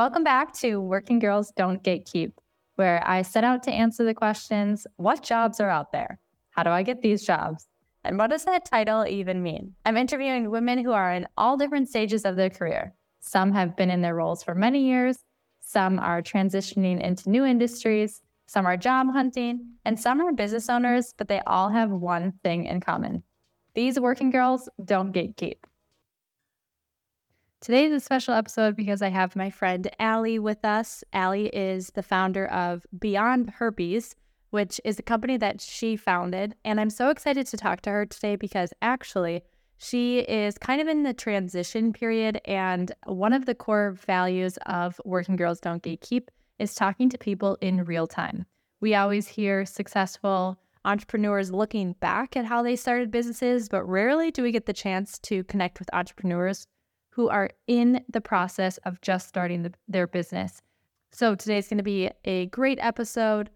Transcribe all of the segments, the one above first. Welcome back to Working Girls Don't Gatekeep, where I set out to answer the questions, what jobs are out there? How do I get these jobs? And what does that title even mean? I'm interviewing women who are in all different stages of their career. Some have been in their roles for many years. Some are transitioning into new industries. Some are job hunting, and some are business owners, but they all have one thing in common. These working girls don't gatekeep. Today is a special episode because I have my friend Allie with us. Allie is the founder of Beyond Herpes, which is a company that she founded. And I'm so excited to talk to her today because actually she is kind of in the transition period. And one of the core values of Working Girls Don't Gatekeep is talking to people in real time. We always hear successful entrepreneurs looking back at how they started businesses, but rarely do we get the chance to connect with entrepreneurs who are in the process of just starting their business. So today's going to be a great episode.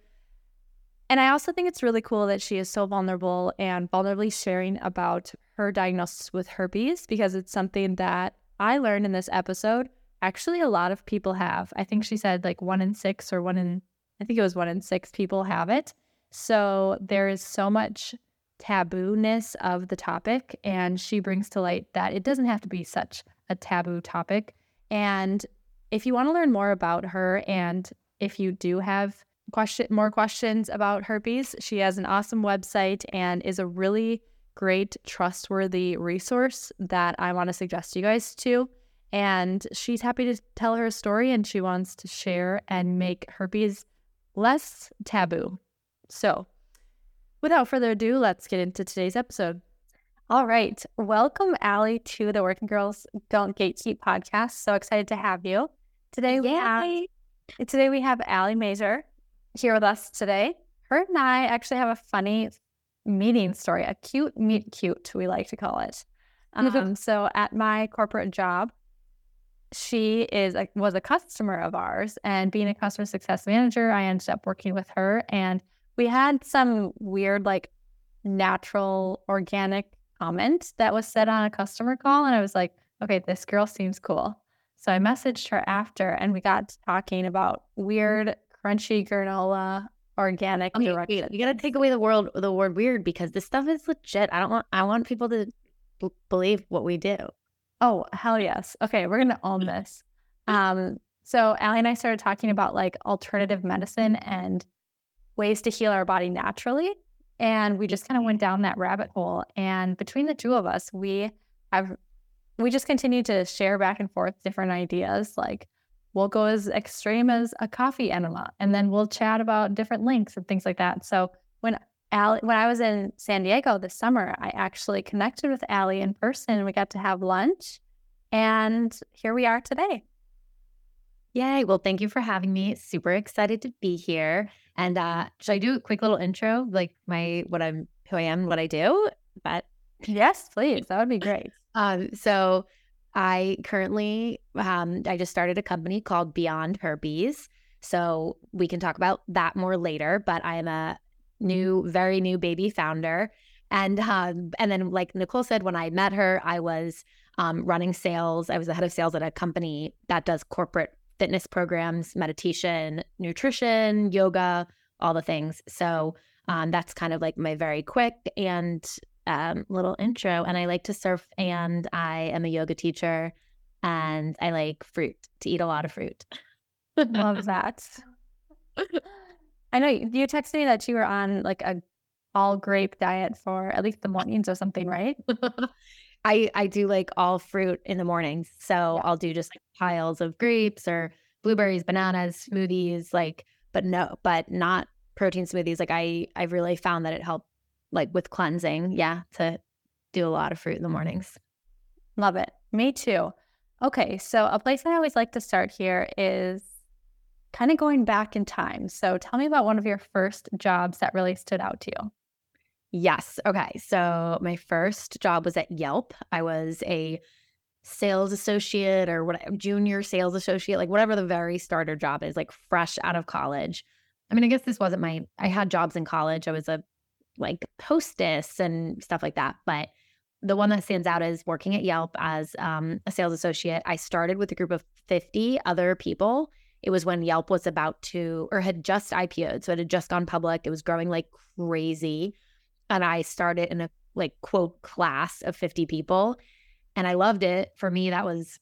And I also think it's really cool that she is so vulnerable and vulnerably sharing about her diagnosis with herpes, because it's something that I learned in this episode. Actually, a lot of people have. I think she said like one in six people have it. So there is so much taboo-ness of the topic, and she brings to light that it doesn't have to be such a taboo topic. And if you want to learn more about her, and if you do have more questions about herpes, she has an awesome website and is a really great, trustworthy resource that I want to suggest you guys to. And she's happy to tell her story, and she wants to share and make herpes less taboo. So without further ado, let's get into today's episode. All right. Welcome, Allie, to the Working Girls Don't Gatekeep podcast. So excited to have you. Today we have Allie Mazur here with us today. Her and I actually have a funny meeting story, a cute meet cute, we like to call it. So at my corporate job, she was a customer of ours, and being a customer success manager, I ended up working with her, and we had some weird, like, natural, organic comment that was said on a customer call, and I was like, okay, this girl seems cool. So I messaged her after, and we got to talking about weird, crunchy granola, organic direction. You gotta take away the word weird, because this stuff is legit. I want people to believe what we do. Oh, hell yes. Okay, we're going to own this. So Allie and I started talking about like alternative medicine and ways to heal our body naturally. And we just kind of went down that rabbit hole. And between the two of us, we just continue to share back and forth different ideas. Like we'll go as extreme as a coffee enema, and then we'll chat about different links and things like that. So when I was in San Diego this summer, I actually connected with Allie in person, and we got to have lunch, and here we are today. Yay. Well, thank you for having me. Super excited to be here. And should I do a quick little intro, like who I am, what I do? But yes, please. That would be great. So I currently, I just started a company called Beyond Herpes. So we can talk about that more later, but I am a very new baby founder. And then like Nicole said, when I met her, I was running sales. I was the head of sales at a company that does corporate fitness programs, meditation, nutrition, yoga, all the things. So that's kind of like my very quick and little intro. And I like to surf, and I am a yoga teacher, and I like fruit, to eat a lot of fruit. Love that. I know you texted me that you were on like an all grape diet for at least the mornings or something, right? I do like all fruit in the mornings. So yeah. I'll do just like piles of grapes or blueberries, bananas, smoothies, but not protein smoothies. Like I've really found that it helped like with cleansing. Yeah. To do a lot of fruit in the mornings. Love it. Me too. Okay. So a place I always like to start here is kind of going back in time. So tell me about one of your first jobs that really stood out to you. Yes. Okay. So my first job was at Yelp. I was a sales associate or junior sales associate, like whatever the very starter job is, like fresh out of college. I mean, I guess I had jobs in college. I was a like hostess and stuff like that, but the one that stands out is working at Yelp as a sales associate. I started with a group of 50 other people. It was when Yelp was about to, or had just IPO'd. So it had just gone public. It was growing like crazy. And I started in a like quote class of 50 people. And I loved it. For me, that was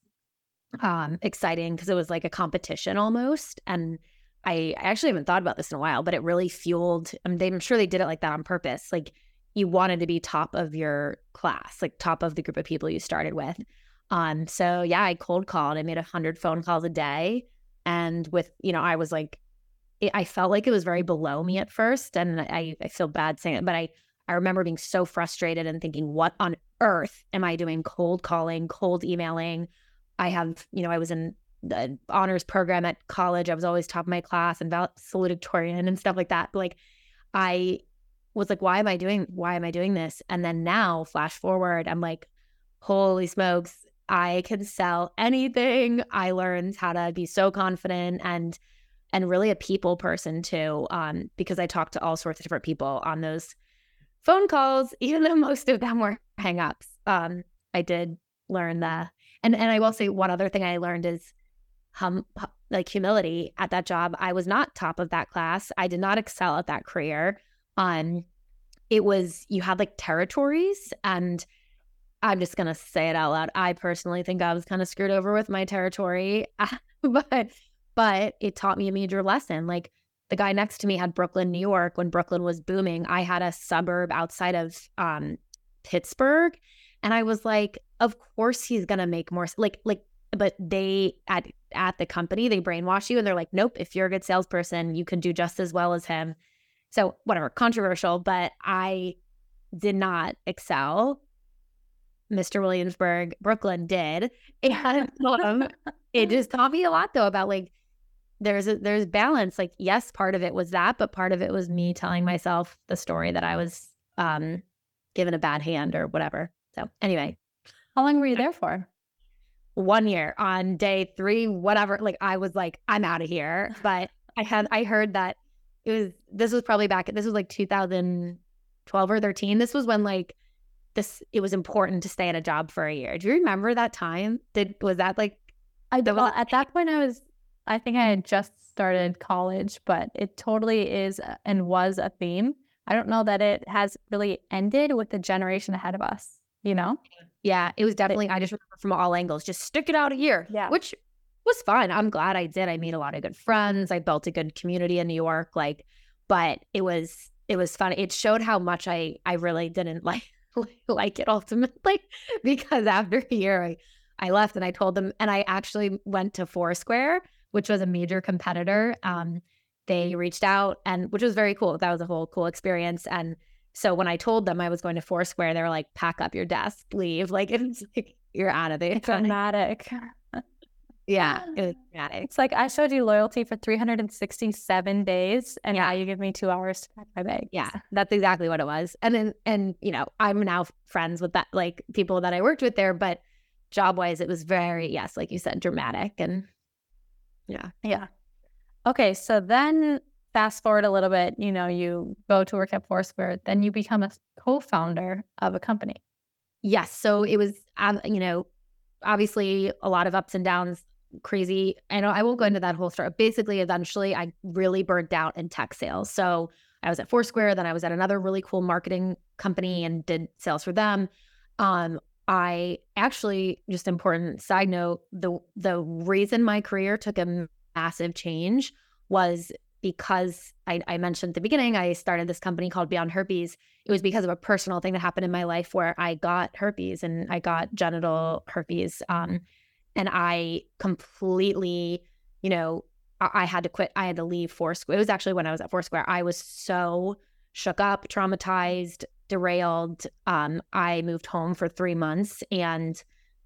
exciting because it was like a competition almost. And I actually haven't thought about this in a while, but it really fueled, I'm sure they did it like that on purpose. Like you wanted to be top of your class, like top of the group of people you started with. So yeah, I cold called. I made 100 phone calls a day. And with, I was like, I felt like it was very below me at first. And I feel bad saying it, but I remember being so frustrated and thinking, what on earth am I doing cold calling, cold emailing? I have, I was in the honors program at college. I was always top of my class and valedictorian and stuff like that. But like, I was like, why am I doing this? And then now flash forward, I'm like, holy smokes, I can sell anything. I learned how to be so confident and really a people person too, because I talked to all sorts of different people on those phone calls, even though most of them were hang-ups. I did learn and I will say one other thing I learned is humility at that job. I was not top of that class. I did not excel at that career. It was, you had like territories, and I'm just going to say it out loud. I personally think I was kind of screwed over with my territory, but it taught me a major lesson. Like the guy next to me had Brooklyn, New York. When Brooklyn was booming, I had a suburb outside of Pittsburgh. And I was like, of course he's going to make more, but they at the company, they brainwash you and they're like, nope, if you're a good salesperson, you can do just as well as him. So whatever, controversial, but I did not excel. Mr. Williamsburg, Brooklyn did. And it just taught me a lot though about like, there's balance. Like, yes, part of it was that, but part of it was me telling myself the story that I was given a bad hand or whatever. So anyway. How long were you there for? 1 year. On day 3, whatever. Like I was like, I'm out of here. But I heard that this was like 2012 or 13. This was when it was important to stay at a job for a year. Do you remember that time? Was that like? Well, at that point I think I had just started college, but it totally is and was a theme. I don't know that it has really ended with the generation ahead of us, Yeah, it was definitely, I just remember from all angles, just stick it out a year, which was fun. I'm glad I did. I made a lot of good friends. I built a good community in New York, but it was fun. It showed how much I really didn't like it ultimately, because after a year I left and I told them, and I actually went to Foursquare, which was a major competitor. They reached out, and which was very cool. That was a whole cool experience. And so when I told them I was going to Foursquare, they were like, pack up your desk, leave. Like, it's like, you're out of it. It's dramatic. Yeah, it was dramatic. It's like, I showed you loyalty for 367 days, and now you give me 2 hours to pack my bag. Yeah, that's exactly what it was. And then, I'm now friends with that, like, people that I worked with there, but job-wise, it was very, yes, like you said, dramatic. And yeah. Okay, so then... fast forward a little bit, you go to work at Foursquare, then you become a co-founder of a company. Yes. So it was, obviously a lot of ups and downs, crazy. I won't go into that whole story. Basically, eventually I really burnt out in tech sales. So I was at Foursquare, then I was at another really cool marketing company and did sales for them. I actually, just important side note, the reason my career took a massive change was because I mentioned at the beginning, I started this company called Beyond Herpes. It was because of a personal thing that happened in my life where I got herpes, and I got genital herpes. And I completely, I had to quit. I had to leave Foursquare. It was actually when I was at Foursquare. I was so shook up, traumatized, derailed. I moved home for 3 months and,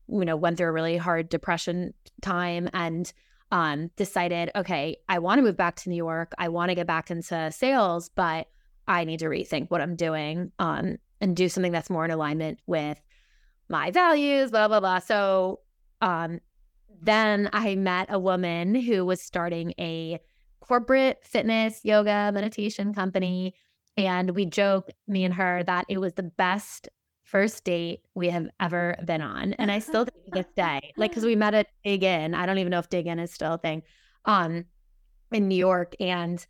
went through a really hard depression time, and decided, okay, I want to move back to New York. I want to get back into sales, but I need to rethink what I'm doing and do something that's more in alignment with my values, blah, blah, blah. So then I met a woman who was starting a corporate fitness, yoga, meditation company. And we joke, me and her, that it was the best first date we have ever been on. And I still think to this day, like, because we met at Dig In. I don't even know if Dig In is still a thing, in New York. And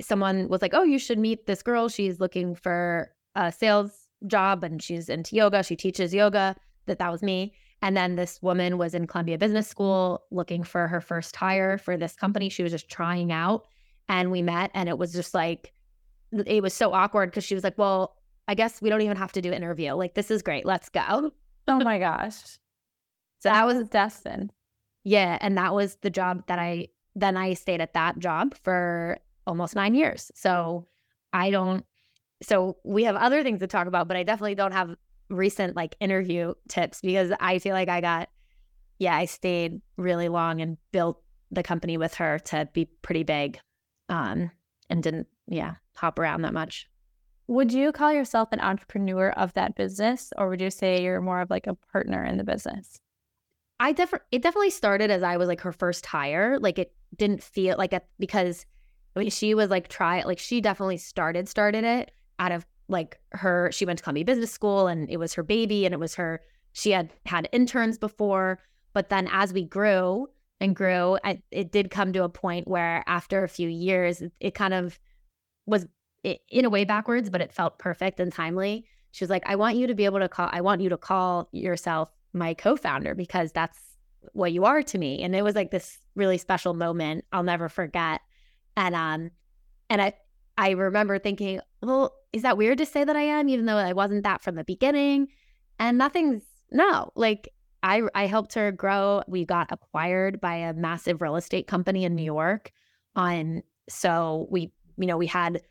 someone was like, oh, you should meet this girl. She's looking for a sales job and she's into yoga. She teaches yoga. That was me. And then this woman was in Columbia Business School looking for her first hire for this company. She was just trying out. And we met, and it was just like, it was so awkward because she was like, well, I guess we don't even have to do an interview. Like, this is great. Let's go. Oh my gosh. So that was destined. Yeah. And that was the job that I stayed at that job for almost 9 years. So we have other things to talk about, but I definitely don't have recent like interview tips because I feel like I stayed really long and built the company with her to be pretty big, and didn't hop around that much. Would you call yourself an entrepreneur of that business, or would you say you're more of like a partner in the business? It definitely started as I was like her first hire. Like, it didn't feel like it because she was like she definitely started it out of like she went to Columbia Business School and it was her baby and she had interns before. But then as we grew, it did come to a point where after a few years, it kind of was in a way backwards, but it felt perfect and timely. She was like, I want you to call yourself my co-founder because that's what you are to me. And it was like this really special moment I'll never forget. And I remember thinking, well, is that weird to say that I am, even though I wasn't that from the beginning? And I helped her grow. We got acquired by a massive real estate company in New York. So we had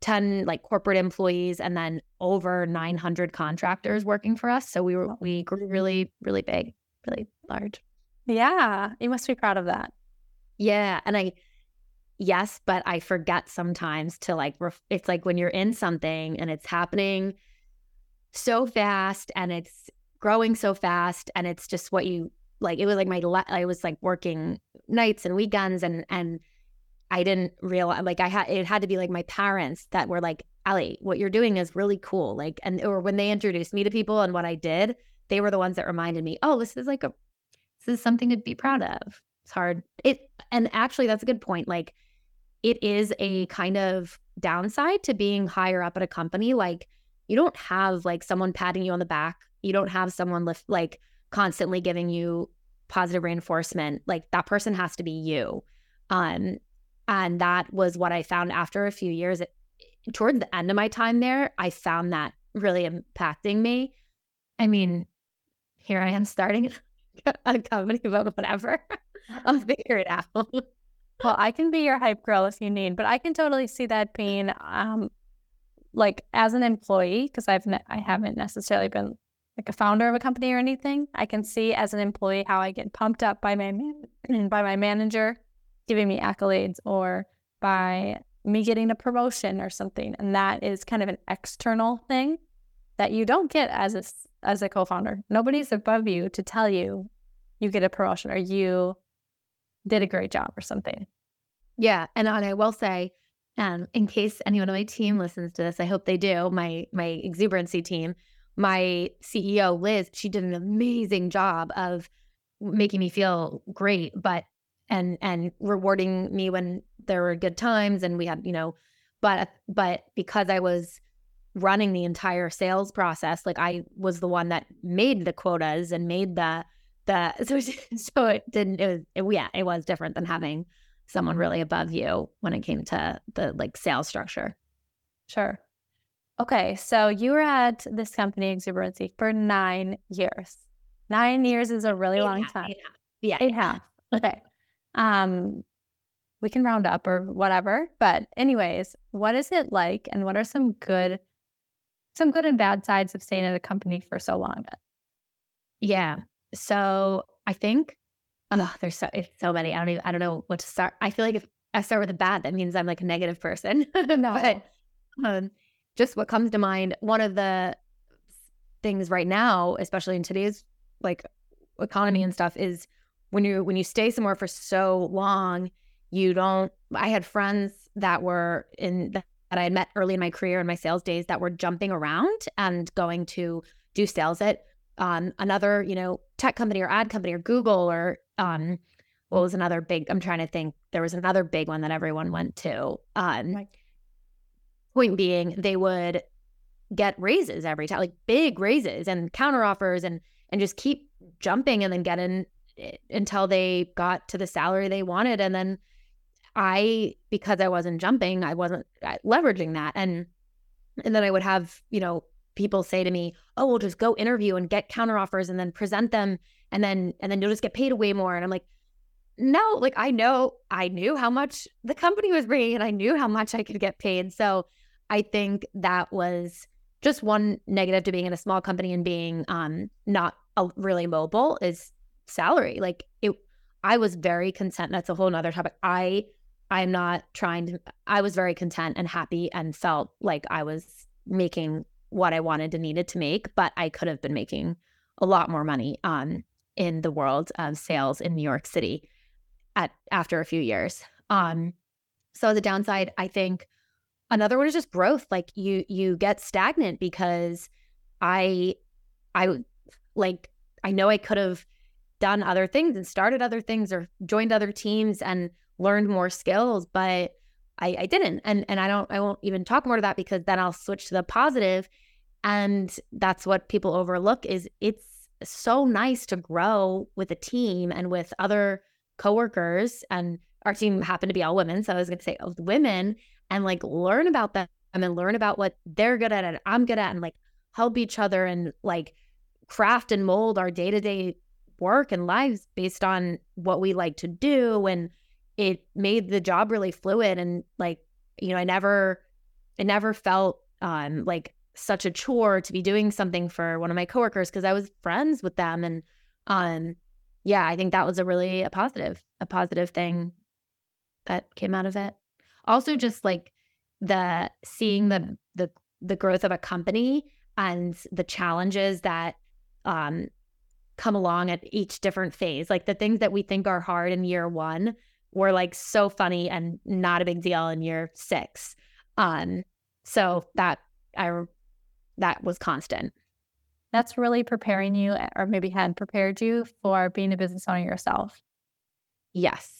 10 like corporate employees and then over 900 contractors working for us. So we grew really, really big, really large. Yeah. You must be proud of that. Yeah. And yes, but I forget sometimes to like, it's like when you're in something and it's happening so fast and it's growing so fast and it's just what you like, it was like I was like working nights and weekends and I didn't realize like it had to be like my parents that were like, Allie, what you're doing is really cool. Like, or when they introduced me to people and what I did, they were the ones that reminded me, oh, this is something to be proud of. It's hard. And actually that's a good point. Like, it is a kind of downside to being higher up at a company. Like, you don't have like someone patting you on the back. You don't have someone like constantly giving you positive reinforcement. Like, that person has to be you. And that was what I found after a few years. Toward the end of my time there, I found that really impacting me. I mean, here I am starting a company about whatever. I'll figure it out. Well, I can be your hype girl if you need, but I can totally see that being like as an employee, because I haven't necessarily been like a founder of a company or anything. I can see as an employee how I get pumped up by my manager giving me accolades or by me getting a promotion or something. And that is kind of an external thing that you don't get as a co-founder. Nobody's above you to tell you you get a promotion or you did a great job or something. Yeah. And I will say, in case anyone on my team listens to this, I hope they do, my Exuberancy team, my CEO, Liz, she did an amazing job of making me feel great, and rewarding me when there were good times and we had, but because I was running the entire sales process, like I was the one that made the quotas and made so it didn't, it was different than having someone really above you when it came to the like sales structure. Sure. Okay. So you were at this company, Exuberancy, for 9 years. 9 years is a really long time. Yeah. 8.5. Okay. We can round up or whatever, but anyways, what is it like and what are some good and bad sides of staying at a company for so long? Yeah. So I think, it's so many. I don't know what to start. I feel like if I start with a bad, that means I'm like a negative person. No, but, just what comes to mind. One of the things right now, especially in today's like economy and stuff, is when you stay somewhere for so long, I had friends that were in that I had met early in my career in my sales days that were jumping around and going to do sales at another, tech company or ad company or Google or what was another big, I'm trying to think, there was another big one that everyone went to. Point being, they would get raises every time, like big raises and counter offers and just keep jumping and then get in until they got to the salary they wanted. And then because I wasn't jumping, I wasn't leveraging that. And then I would have, people say to me, oh, we'll just go interview and get counter offers and then present them. And then you'll just get paid way more. And I'm like, no, like I knew how much the company was bringing and I knew how much I could get paid. So I think that was just one negative to being in a small company and being not really mobile is salary. I was very content. That's a whole nother topic. I was very content and happy and felt like I was making what I wanted and needed to make, but I could have been making a lot more money in the world of sales in New York City after a few years. So the downside, I think another one is just growth. Like you get stagnant because I know I could have done other things and started other things or joined other teams and learned more skills, but I didn't. And I won't even talk more to that because then I'll switch to the positive. And that's what people overlook is it's so nice to grow with a team and with other coworkers. And our team happened to be all women. So I was going to say women and learn about them and learn about what they're good at and I'm good at and help each other and craft and mold our day-to-day work and lives based on what we like to do. And it made the job really fluid and it never felt like such a chore to be doing something for one of my coworkers because I was friends with them. And I think that was a positive thing that came out of it. Also just the seeing the growth of a company and the challenges that come along at each different phase. The things that we think are hard in year one were so funny and not a big deal in year six. So that was constant. That's really preparing you or maybe had prepared you for being a business owner yourself. Yes.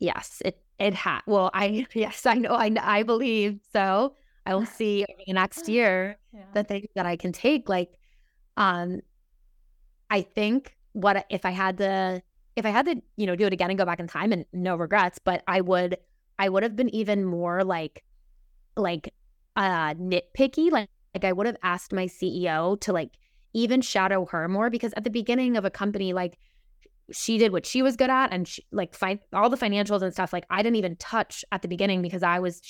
It had. Well, I know. I believe so. I will see over the next year the things that I can take. I think if I had to, do it again and go back in time and no regrets, but I would have been even more nitpicky. I would have asked my CEO to even shadow her more, because at the beginning of a company, she did what she was good at and she, all the financials and stuff, I didn't even touch at the beginning because I was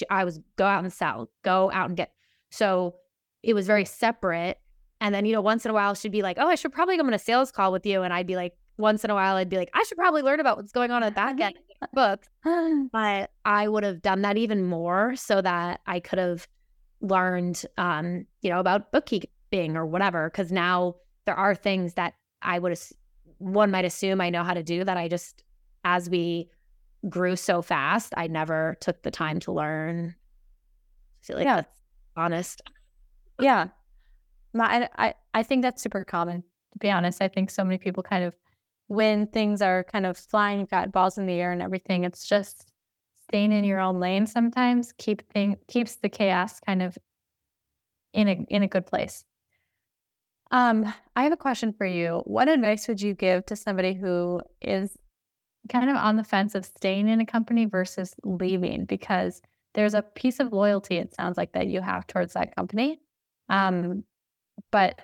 go out and sell, go out and get. So it was very separate. And then, once in a while she'd be oh, I should probably go on a sales call with you. And I'd be once in a while I'd be I should probably learn about what's going on at the back end of the books. But I would have done that even more so that I could have learned, about bookkeeping or whatever. Cause now there are things that one might assume I know how to do that I just, as we grew so fast, I never took the time to learn. I feel that's honest. Yeah. I think that's super common, to be honest. I think so many people when things are flying, you've got balls in the air and everything, it's just staying in your own lane sometimes keeps the chaos in a good place. I have a question for you. What advice would you give to somebody who is on the fence of staying in a company versus leaving? Because there's a piece of loyalty, it sounds like, that you have towards that company. But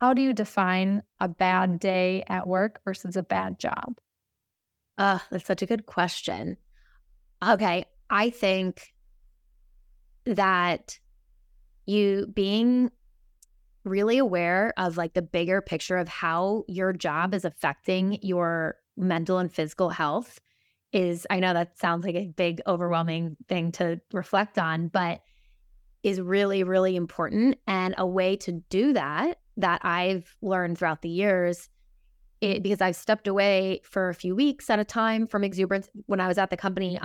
how do you define a bad day at work versus a bad job? That's such a good question. Okay. I think that you being really aware of the bigger picture of how your job is affecting your mental and physical health is, I know that sounds like a big overwhelming thing to reflect on, but is really, really important. And a way to do that I've learned throughout the years, because I've stepped away for a few weeks at a time from Exuberance when I was at the company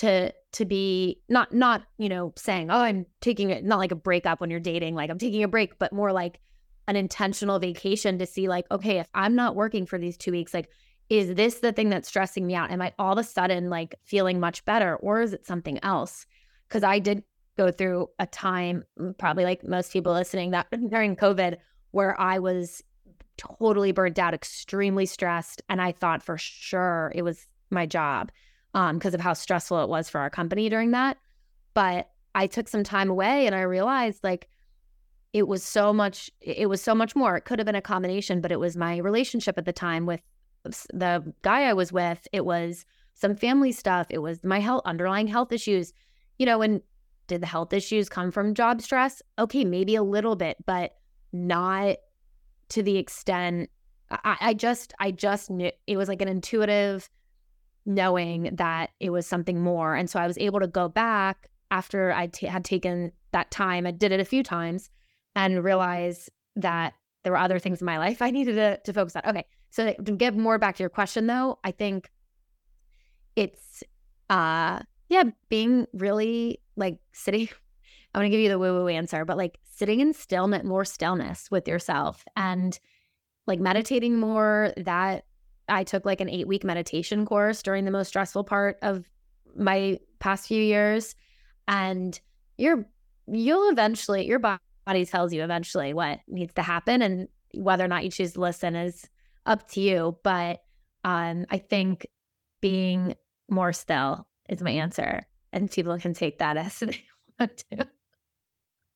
to be not, you know, saying, oh, I'm taking it, not like a breakup when you're dating, like I'm taking a break, but more like an intentional vacation to see like, okay, if I'm not working for these 2 weeks, like, is this the thing that's stressing me out? Am I all of a sudden like feeling much better, or is it something else? Because I did go through a time, probably like most people listening, that during COVID where I was totally burnt out, extremely stressed. And I thought for sure it was my job because of how stressful it was for our company during that. But I took some time away and I realized like it was so much more. It could have been a combination, but it was my relationship at the time with the guy I was with. It was some family stuff. It was my underlying health issues. You know, and did the health issues come from job stress? Okay, maybe a little bit, but not to the extent. I just knew it was like an intuitive knowing that it was something more. And so I was able to go back after I had taken that time. I did it a few times and realized that there were other things in my life I needed to focus on. Okay. So to get more back to your question though, I think it's, being really like sitting, I'm going to give you the woo-woo answer, but like sitting in stillness, more stillness with yourself and like meditating more. That I took like an 8-week meditation course during the most stressful part of my past few years. And your body tells you eventually what needs to happen, and whether or not you choose to listen is up to you. But I think being more still is my answer, and people can take that as they want to.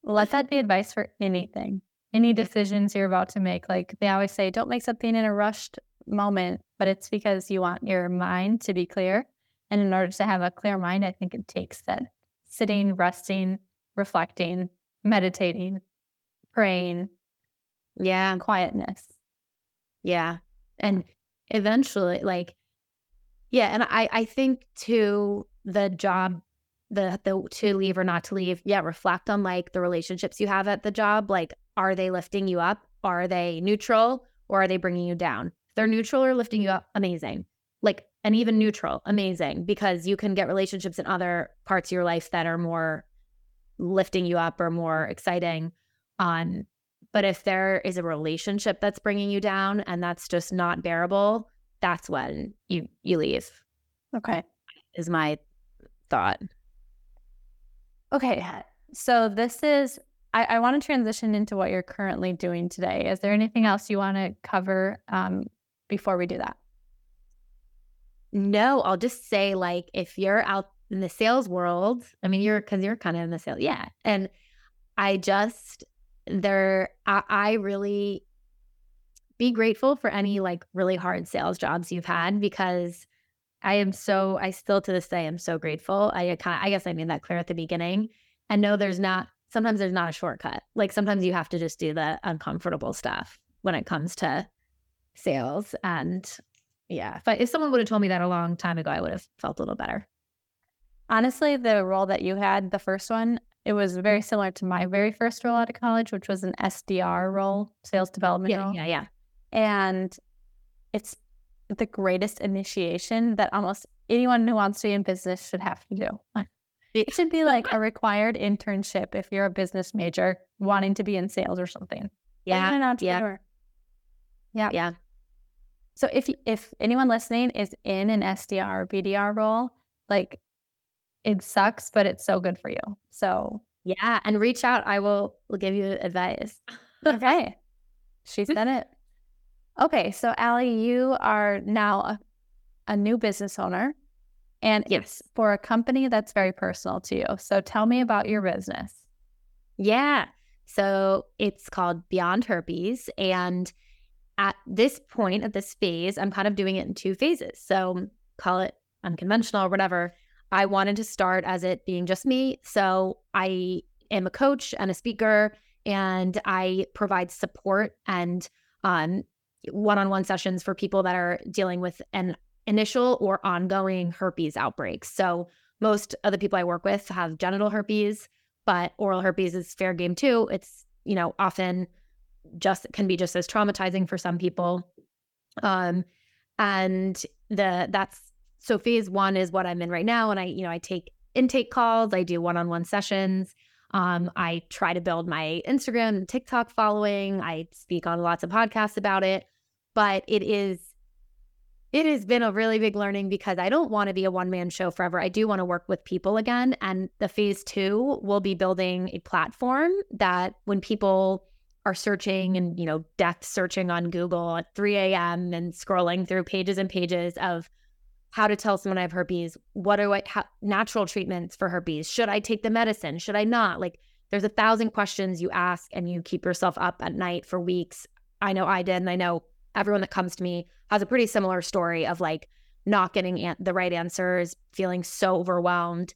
Well, let that be advice for anything, any decisions you're about to make. Like they always say, don't make something in a rushed moment, but it's because you want your mind to be clear. And in order to have a clear mind, I think it takes that sitting, resting, reflecting, meditating, praying. Yeah. Quietness. Yeah. And eventually like, yeah. And I think to the job, the to leave or not to leave. Yeah. Reflect on like the relationships you have at the job. Like, are they lifting you up? Are they neutral, or are they bringing you down? If they're neutral or lifting you up, amazing. Like, and even neutral, amazing, because you can get relationships in other parts of your life that are more lifting you up or more exciting. But if there is a relationship that's bringing you down and that's just not bearable, that's when you leave. Okay. Is my thought. Okay. So this is, I want to transition into what you're currently doing today. Is there anything else you want to cover before we do that? No, I'll just say like, if you're out in the sales world, I mean, cause you're kind of in the sales. Yeah. And I really be grateful for any like really hard sales jobs you've had, because I still to this day, I'm so grateful. I guess I made that clear at the beginning. And no, sometimes there's not a shortcut. Like sometimes you have to just do the uncomfortable stuff when it comes to sales. And yeah, but if someone would have told me that a long time ago, I would have felt a little better. Honestly, the role that you had, the first one, it was very similar to my very first role out of college, which was an SDR role, sales development role. Yeah, yeah. And it's the greatest initiation that almost anyone who wants to be in business should have to do. It should be like a required internship if you're a business major wanting to be in sales or something. Yeah, an entrepreneur. Yeah, yeah. So if anyone listening is in an SDR or BDR role, like, it sucks, but it's so good for you. So yeah, and reach out. I will give you advice. Okay. She said it. Okay. So Allie, you are now a new business owner, and yes, for a company that's very personal to you. So tell me about your business. Yeah. So it's called Beyond Herpes. And at this point, at this phase, I'm kind of doing it in 2 phases. So call it unconventional or whatever. I wanted to start as it being just me. So I am a coach and a speaker, and I provide support and one-on-one sessions for people that are dealing with an initial or ongoing herpes outbreak. So most of the people I work with have genital herpes, but oral herpes is fair game too. It's, you know, often can be just as traumatizing for some people. And that's So phase one is what I'm in right now. And I take intake calls, I do one-on-one sessions. I try to build my Instagram and TikTok following. I speak on lots of podcasts about it, but it has been a really big learning because I don't want to be a one-man show forever. I do want to work with people again. And the phase two will be building a platform that when people are searching and, death searching on Google at 3 a.m. and scrolling through pages and pages of how to tell someone I have herpes, natural treatments for herpes, should I take the medicine, should I not? Like, there's 1,000 questions you ask and you keep yourself up at night for weeks. I know I did, and I know everyone that comes to me has a pretty similar story of not getting the right answers, feeling so overwhelmed.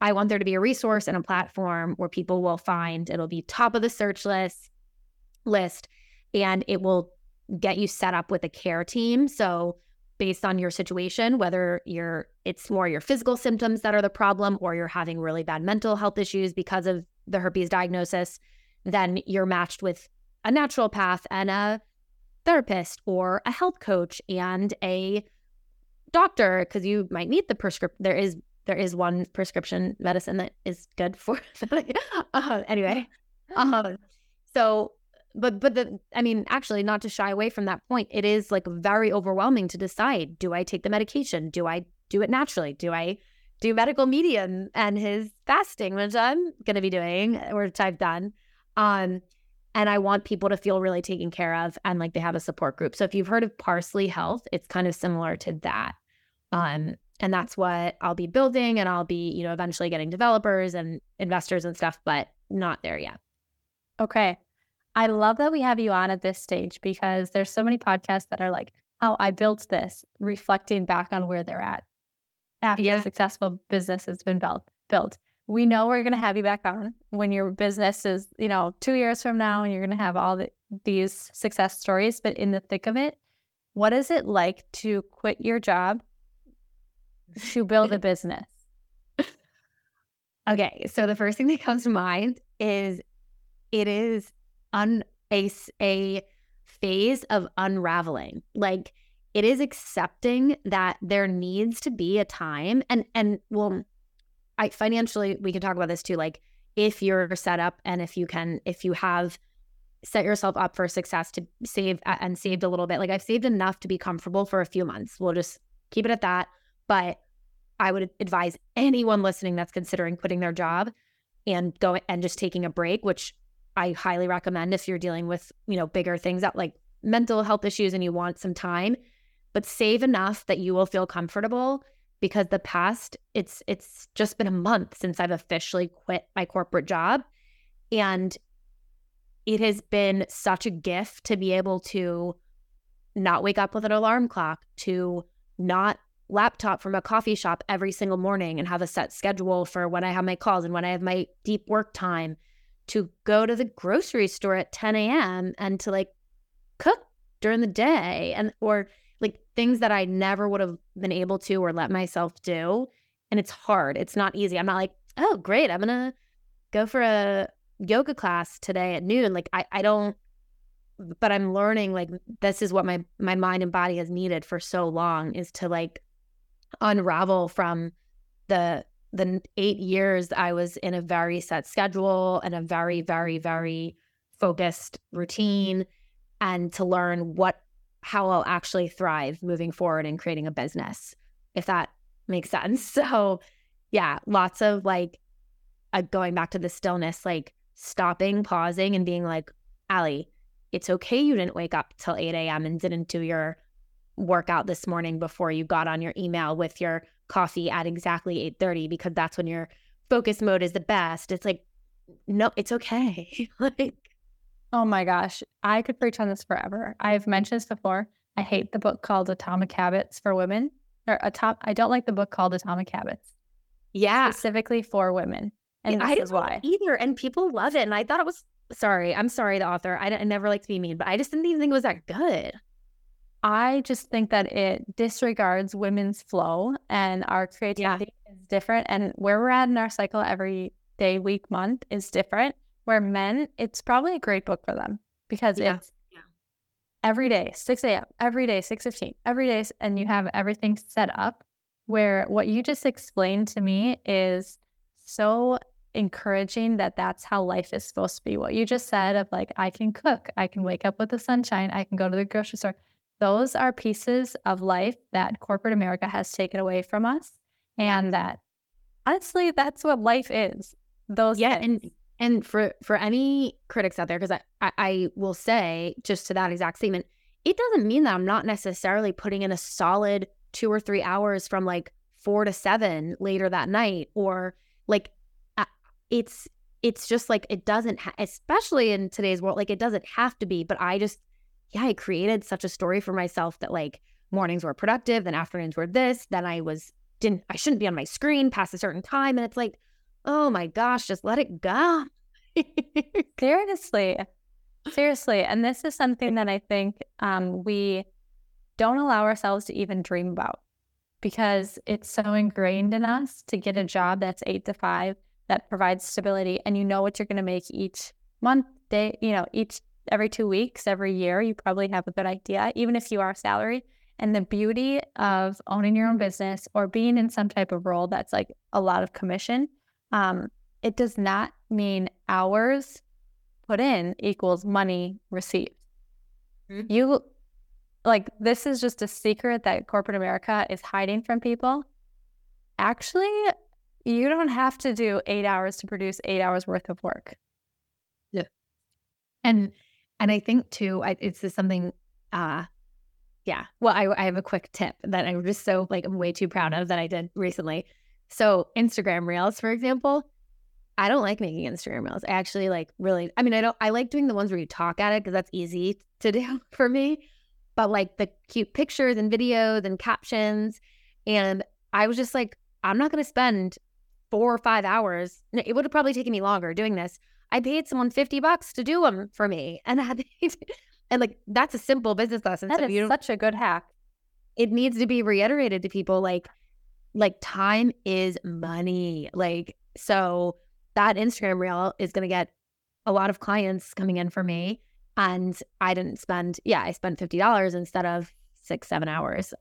I want there to be a resource and a platform where people will find, it'll be top of the search list, and it will get you set up with a care team. So based on your situation, whether it's more your physical symptoms that are the problem or you're having really bad mental health issues because of the herpes diagnosis, then you're matched with a naturopath and a therapist or a health coach and a doctor, because you might need the prescription. There is one prescription medicine that is good for anyway. Actually, not to shy away from that point, it is very overwhelming to decide, do I take the medication? Do I do it naturally? Do I do medical medium and his fasting, which I'm going to be doing, or which I've done? And I want people to feel really taken care of and they have a support group. So if you've heard of Parsley Health, it's kind of similar to that. And that's what I'll be building, and I'll be, eventually getting developers and investors and stuff, but not there yet. Okay. I love that we have you on at this stage because there's so many podcasts that are oh, I built this, reflecting back on where they're at after a successful business has been built. We know we're going to have you back on when your business is, 2 years from now, and you're going to have all these success stories. But in the thick of it, what is it like to quit your job to build a business? Okay, so the first thing that comes to mind is it is a phase of unraveling. It is accepting that there needs to be a time, and financially, we can talk about this too, if you're set up and if you have set yourself up for success to save and saved a little bit. I've saved enough to be comfortable for a few months. We'll just keep it at that. But I would advise anyone listening that's considering quitting their job and go and just taking a break, which I highly recommend if you're dealing with, bigger things that mental health issues and you want some time, but save enough that you will feel comfortable, because the past, it's just been a month since I've officially quit my corporate job. And it has been such a gift to be able to not wake up with an alarm clock, to not laptop from a coffee shop every single morning and have a set schedule for when I have my calls and when I have my deep work time, to go to the grocery store at 10 a.m. and to cook during the day, and or things that I never would have been able to or let myself do. And it's hard. It's not easy. I'm not oh, great, I'm going to go for a yoga class today at noon. I don't, but I'm learning this is what my mind and body has needed for so long, is to unravel from the 8 years I was in a very set schedule and a very, very, very focused routine, and to learn how I'll actually thrive moving forward and creating a business, if that makes sense. So yeah, lots of going back to the stillness, stopping, pausing, and being Allie, it's okay you didn't wake up till 8 a.m. and didn't do your workout this morning before you got on your email with your coffee at exactly 8:30, because that's when your focus mode is the best. It's no, it's okay. Oh my gosh, I could preach on this forever. I've mentioned this before. I hate the book called Atomic Habits for Women, I don't like the book called Atomic Habits. Yeah, specifically for women, and this is why. Either, and people love it, and I thought it was. Sorry, I'm sorry, the author. I never like to be mean, but I just didn't even think it was that good. I just think that it disregards women's flow, and our creativity is different, and where we're at in our cycle every day, week, month is different. Where men, it's probably a great book for them, because it's every day, 6 a.m., every day, 6:15, every day, and you have everything set up. where what you just explained to me is so encouraging that that's how life is supposed to be. What you just said of like, I can cook, I can wake up with the sunshine, I can go to the grocery store. Those are pieces of life that corporate America has taken away from us. And that honestly, that's what life is. Those yeah, things. And for any critics out there, because I will say just to that exact statement, it doesn't mean that I'm not necessarily putting in a solid 2 or 3 hours from like 4 to 7 later that night, or like it's just like it doesn't, especially in today's world, like it doesn't have to be. But I just, I created such a story for myself that like mornings were productive, then afternoons were this, then I shouldn't be on my screen past a certain time, and it's like, oh my gosh, just let it go. Seriously. And this is something that I think we don't allow ourselves to even dream about, because it's so ingrained in us to get a job that's 8 to 5 that provides stability, and you know what you're going to make each month, day, you know, every 2 weeks, every year. You probably have a good idea, even if you are salary. And the beauty of owning your own business or being in some type of role that's like a lot of commission, it does not mean hours put in equals money received. Mm-hmm. You like, this is just a secret that corporate America is hiding from people. Actually, you don't have to do 8 hours to produce 8 hours worth of work. Yeah. And I think too, it's just something, yeah. Well, I have a quick tip that I'm just so like, I'm way too proud of that I did recently. So Instagram Reels, for example, I don't like making Instagram Reels. I actually like really, I mean, I like doing the ones where you talk at it because that's easy to do for me, but like the cute pictures and videos and captions. And I was just like, I'm not going to spend 4 or 5 hours. It would have probably taken me longer doing this. I paid someone $50 to do them for me. And and like, that's a simple business lesson. That is such a good hack. It needs to be reiterated to people. Like time is money. Like, so that Instagram reel is going to get a lot of clients coming in for me. And I spent $50 instead of 6-7 hours.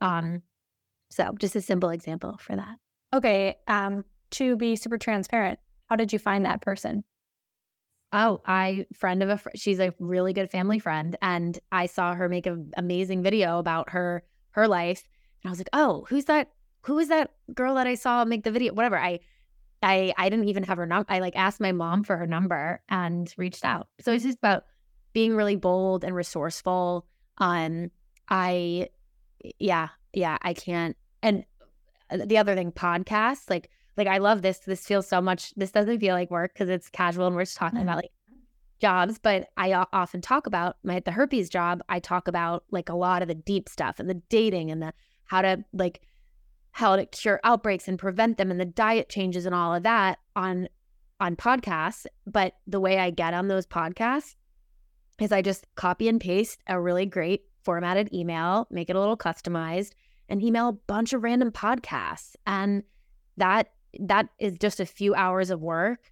So just a simple example for that. Okay. To be super transparent, how did you find that person? Oh, she's a really good family friend, and I saw her make an amazing video about her life, and I was like, oh, who's that? Who is that girl that I saw make the video? Whatever. I didn't even have her number. I like asked my mom for her number and reached out. So it's just about being really bold and resourceful. I can't. And the other thing, podcasts, like I love this. This feels so much. This doesn't feel like work because it's casual and we're just talking about like jobs. But I often talk about the herpes job. I talk about like a lot of the deep stuff and the dating and the how to cure outbreaks and prevent them and the diet changes and all of that on podcasts. But the way I get on those podcasts is I just copy and paste a really great formatted email, make it a little customized, and email a bunch of random podcasts. And that is just a few hours of work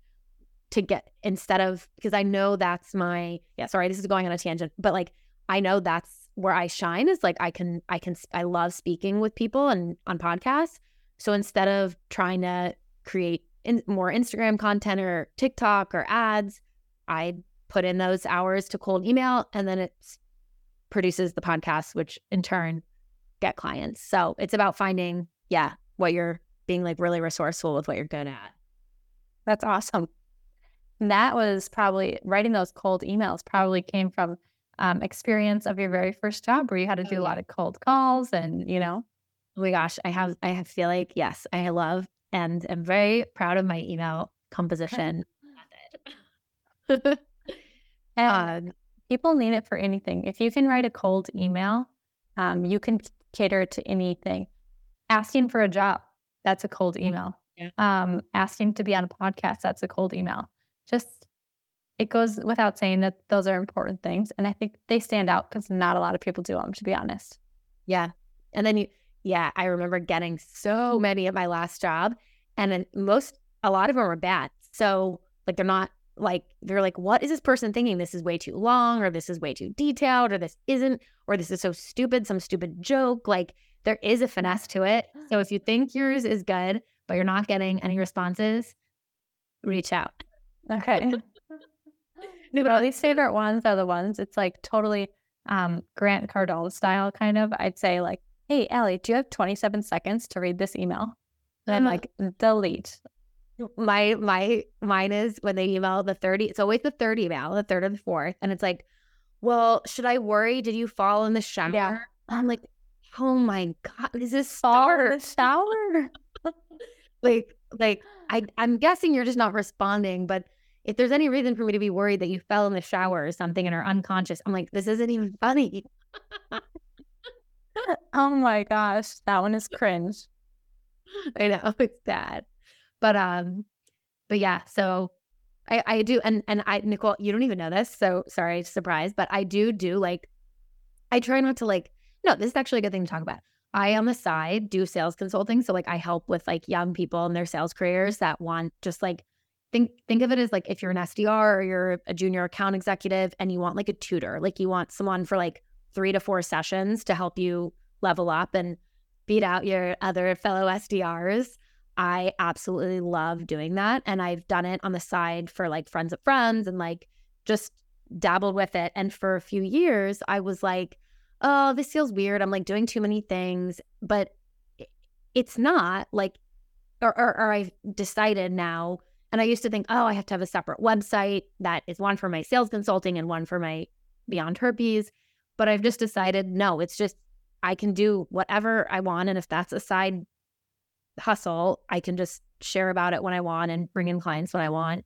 to get instead of, because I know that's sorry, this is going on a tangent, but like, I know that's where I shine is like, I love speaking with people and on podcasts. So instead of trying to create more Instagram content or TikTok or ads, I put in those hours to cold email, and then it produces the podcast, which in turn get clients. So it's about finding, what you're being like really resourceful with what you're good at. That's awesome. And that was probably writing those cold emails probably came from experience of your very first job where you had to do a lot of cold calls and, oh my gosh, I feel like, yes, I love and am very proud of my email composition method. And people need it for anything. If you can write a cold email, you can cater to anything. Asking for a job, that's a cold email. Yeah. Asking to be on a podcast, that's a cold email. Just, it goes without saying that those are important things. And I think they stand out because not a lot of people do them, to be honest. Yeah. And then I remember getting so many at my last job, and then a lot of them are bad. So like, they're not like, they're like, what is this person thinking? This is way too long, or this is way too detailed, or this isn't, or this is so stupid, some stupid joke. Like, there is a finesse to it. So if you think yours is good, but you're not getting any responses, reach out. Okay. No, but all these favorite ones are the ones, it's like totally Grant Cardone style kind of. I'd say like, hey, Allie, do you have 27 seconds to read this email? And I'm like, delete. Mine is when they email the 30, it's always the third email, the third or the fourth. And it's like, well, should I worry? Did you fall in the shower? Yeah. I'm like, oh my God, this is far in the shower. Like I'm guessing you're just not responding, but if there's any reason for me to be worried that you fell in the shower or something and are unconscious, I'm like, this isn't even funny. Oh my gosh, that one is cringe. I know, it's bad. But yeah, so I do, and I, Nicole, you don't even know this, so sorry, surprise, but I do like, I try not to like, no, this is actually a good thing to talk about. I, on the side, do sales consulting. So like I help with like young people in their sales careers that want just like, think of it as like if you're an SDR or you're a junior account executive and you want like a tutor, like you want someone for like 3 to 4 sessions to help you level up and beat out your other fellow SDRs. I absolutely love doing that. And I've done it on the side for like friends of friends and like just dabbled with it. And for a few years, I was like, oh, this feels weird. I'm like doing too many things, but it's not like, or I've decided now. And I used to think, oh, I have to have a separate website that is one for my sales consulting and one for my Beyond Herpes. But I've just decided, no, it's just, I can do whatever I want. And if that's a side hustle, I can just share about it when I want and bring in clients when I want.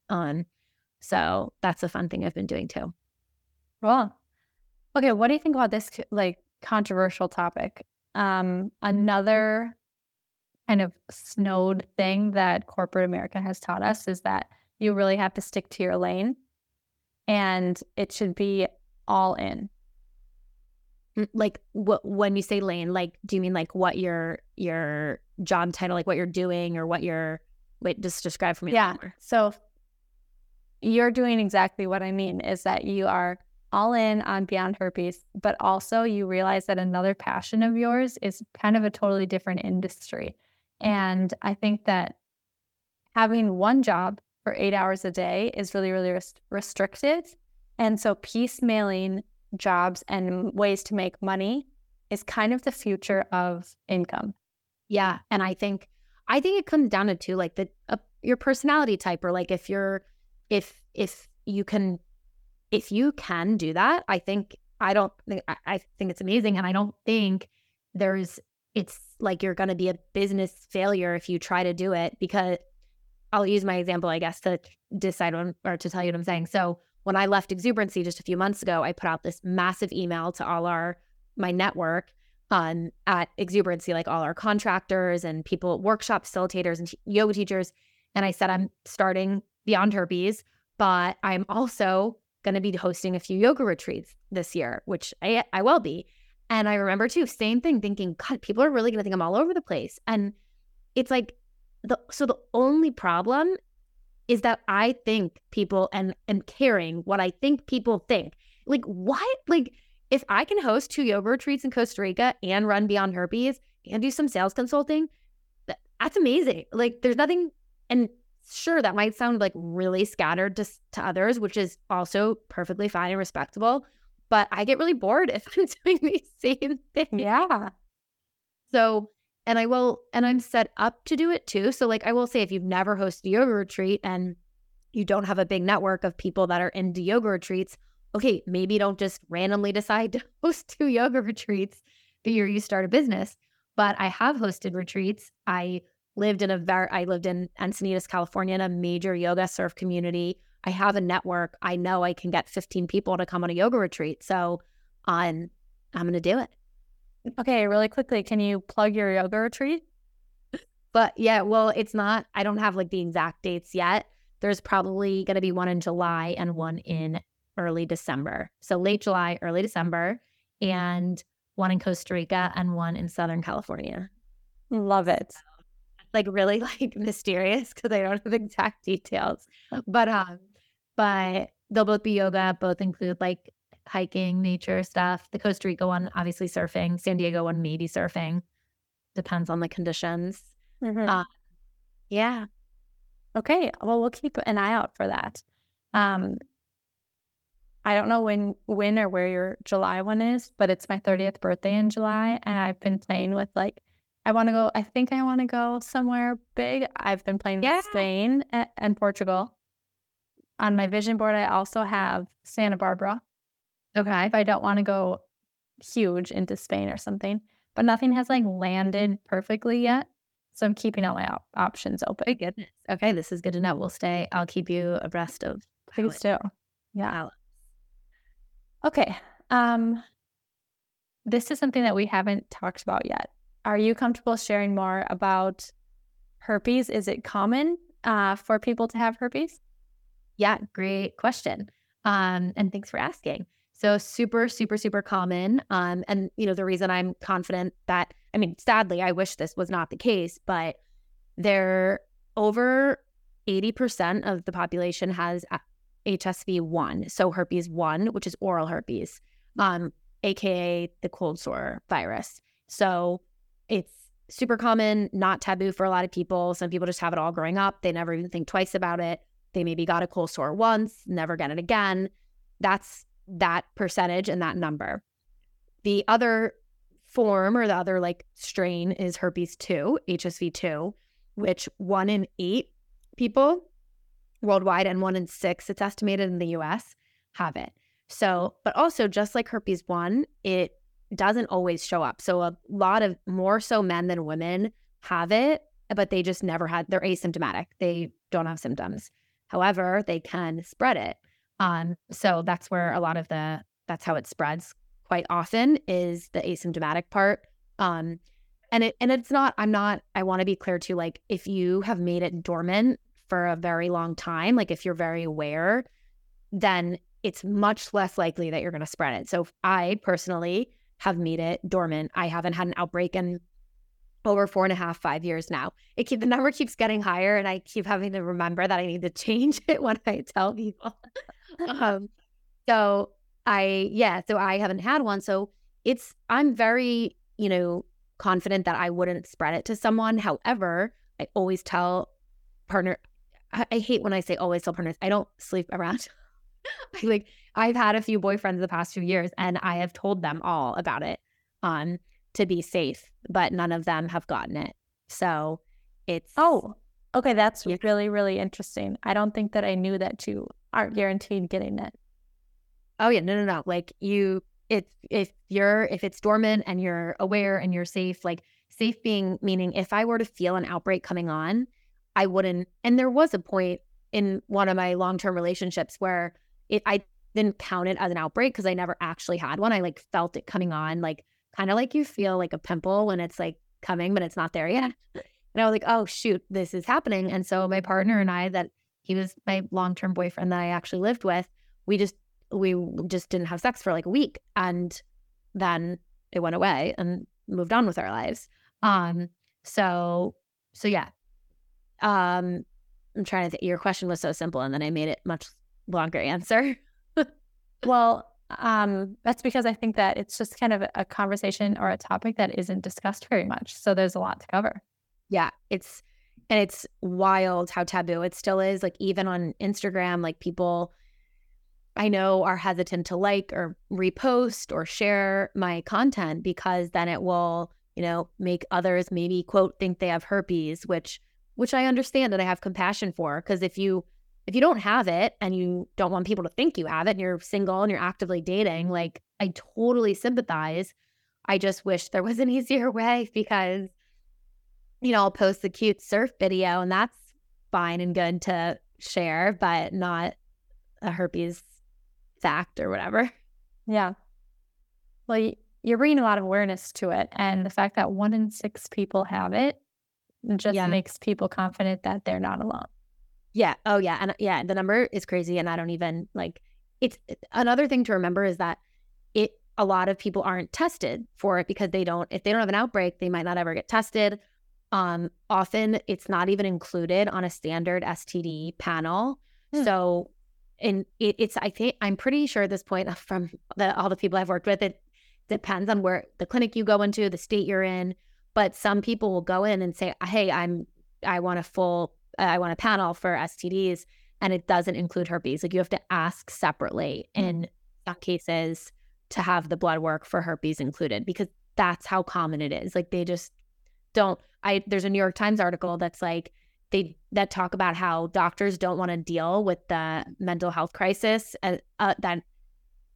So that's a fun thing I've been doing too. Well, okay. What do you think about this like controversial topic? Another kind of snowed thing that corporate America has taught us is that you really have to stick to your lane and it should be all in. Like what, when you say lane, like, do you mean like what your job title, like what you're doing or what you're, wait, just describe for me. Yeah. So you're doing exactly what I mean is that you are all in on Beyond Herpes, but also you realize that another passion of yours is kind of a totally different industry. And I think that having one job for 8 hours a day is really, really restricted. And so piecemealing jobs and ways to make money is kind of the future of income. Yeah. And I think it comes down to too, like your personality type, or like if you can do that, I think it's amazing. And I don't think it's like you're going to be a business failure if you try to do it, because I'll use my example, I guess, to decide on or to tell you what I'm saying. So when I left Exuberancy just a few months ago, I put out this massive email to my network at Exuberancy, like all our contractors and people, workshop facilitators and yoga teachers. And I said, I'm starting Beyond Herpes, but I'm also going to be hosting a few yoga retreats this year, which I will be. And I remember too, same thing, thinking, God, people are really going to think I'm all over the place. And it's like, the only problem is that I think people and am caring what I think people think. Like what? Like if I can host 2 yoga retreats in Costa Rica and run Beyond Herpes and do some sales consulting, that's amazing. Like there's nothing, and sure, that might sound like really scattered to others, which is also perfectly fine and respectable, but I get really bored if I'm doing these same things. Yeah. So, and I'm set up to do it too. So like I will say, if you've never hosted a yoga retreat and you don't have a big network of people that are into yoga retreats, okay, maybe don't just randomly decide to host 2 yoga retreats the year you start a business. But I have hosted retreats. I lived in Encinitas, California, in a major yoga surf community. I have a network. I know I can get 15 people to come on a yoga retreat. So I'm going to do it. Okay, really quickly, can you plug your yoga retreat? But yeah, well, it's not, I don't have like the exact dates yet. There's probably going to be one in July and one in early December. So late July, early December, and one in Costa Rica and one in Southern California. Love it. Like really like mysterious because I don't have exact details, but they'll both be yoga. Both include like hiking, nature stuff. The Costa Rica one, obviously surfing. San Diego one, maybe surfing. depends on the conditions. Mm-hmm. Yeah. Okay. Well, we'll keep an eye out for that. I don't know when or where your July one is, but it's my 30th birthday in July. And I've been playing with I want to go somewhere big. I've been playing with Spain and Portugal. On my vision board, I also have Santa Barbara. Okay. If I don't want to go huge into Spain or something, but nothing has landed perfectly yet. So I'm keeping all my options open. Oh, goodness. Okay. This is good to know. I'll keep you abreast of. Please do. Yeah. Palette. Okay. This is something that we haven't talked about yet. Are you comfortable sharing more about herpes? Is it common for people to have herpes? Yeah, great question. And thanks for asking. So super, super, super common. And the reason I'm confident that, sadly, I wish this was not the case, but over 80% of the population has HSV-1, so herpes 1, which is oral herpes, aka the cold sore virus. So it's super common, not taboo for a lot of people. Some people just have it all growing up. They never even think twice about it. They maybe got a cold sore once, never get it again. That's that percentage and that number. The other form or the other strain is herpes 2, HSV-2, which 1 in 8 people worldwide and 1 in 6, it's estimated in the US, have it. So, but also just like herpes 1, it doesn't always show up. So a lot of more so men than women have it, but they just never had, they're asymptomatic. They don't have symptoms. However, they can spread it. So that's where that's how it spreads quite often, is the asymptomatic part. I want to be clear too, if you have made it dormant for a very long time, if you're very aware, then it's much less likely that you're going to spread it. So I personally have made it dormant. I haven't had an outbreak in over 4.5, 5 years now. The number keeps getting higher, and I keep having to remember that I need to change it when I tell people. So I haven't had one. So I'm very, confident that I wouldn't spread it to someone. However, I always tell partner, I hate when I say always tell partners, I don't sleep around. I've had a few boyfriends the past few years, and I have told them all about it to be safe, but none of them have gotten it. So it's... Oh, okay. That's really, really interesting. I don't think that I knew that you aren't guaranteed getting it. Oh yeah. No. If it's dormant and you're aware and you're safe, safe being, meaning if I were to feel an outbreak coming on, I wouldn't. And there was a point in one of my long-term relationships where I didn't count it as an outbreak because I never actually had one. I felt it coming on, kind of like you feel a pimple when it's coming, but it's not there yet. And I was oh shoot, this is happening. And so my partner and I, that he was my long-term boyfriend that I actually lived with, we just didn't have sex for a week, and then it went away and moved on with our lives. I'm trying to think. Your question was so simple, and then I made it much longer answer. Well, that's because I think that it's just kind of a conversation or a topic that isn't discussed very much. So there's a lot to cover. Yeah, it's wild how taboo it still is. Even on Instagram, people I know are hesitant to or repost or share my content because then it will, make others maybe quote think they have herpes, which I understand and I have compassion for, because if you don't have it and you don't want people to think you have it and you're single and you're actively dating, I totally sympathize. I just wish there was an easier way, because, I'll post the cute surf video and that's fine and good to share, but not a herpes fact or whatever. Yeah. Well, you're bringing a lot of awareness to it. And the fact that 1 in 6 people have it just makes people confident that they're not alone. Yeah. Oh, yeah. And yeah, the number is crazy. And I don't even it's another thing to remember is that a lot of people aren't tested for it because if they don't have an outbreak, they might not ever get tested. Often it's not even included on a standard STD panel. Hmm. So, and I'm pretty sure at this point from all the people I've worked with, it depends on where the clinic you go into, the state you're in. But some people will go in and say, hey, I want a panel for STDs, and it doesn't include herpes. Like, you have to ask separately in some cases to have the blood work for herpes included, because that's how common it is. Like, they just don't. There's a New York Times article that's like, that talk about how doctors don't want to deal with the mental health crisis that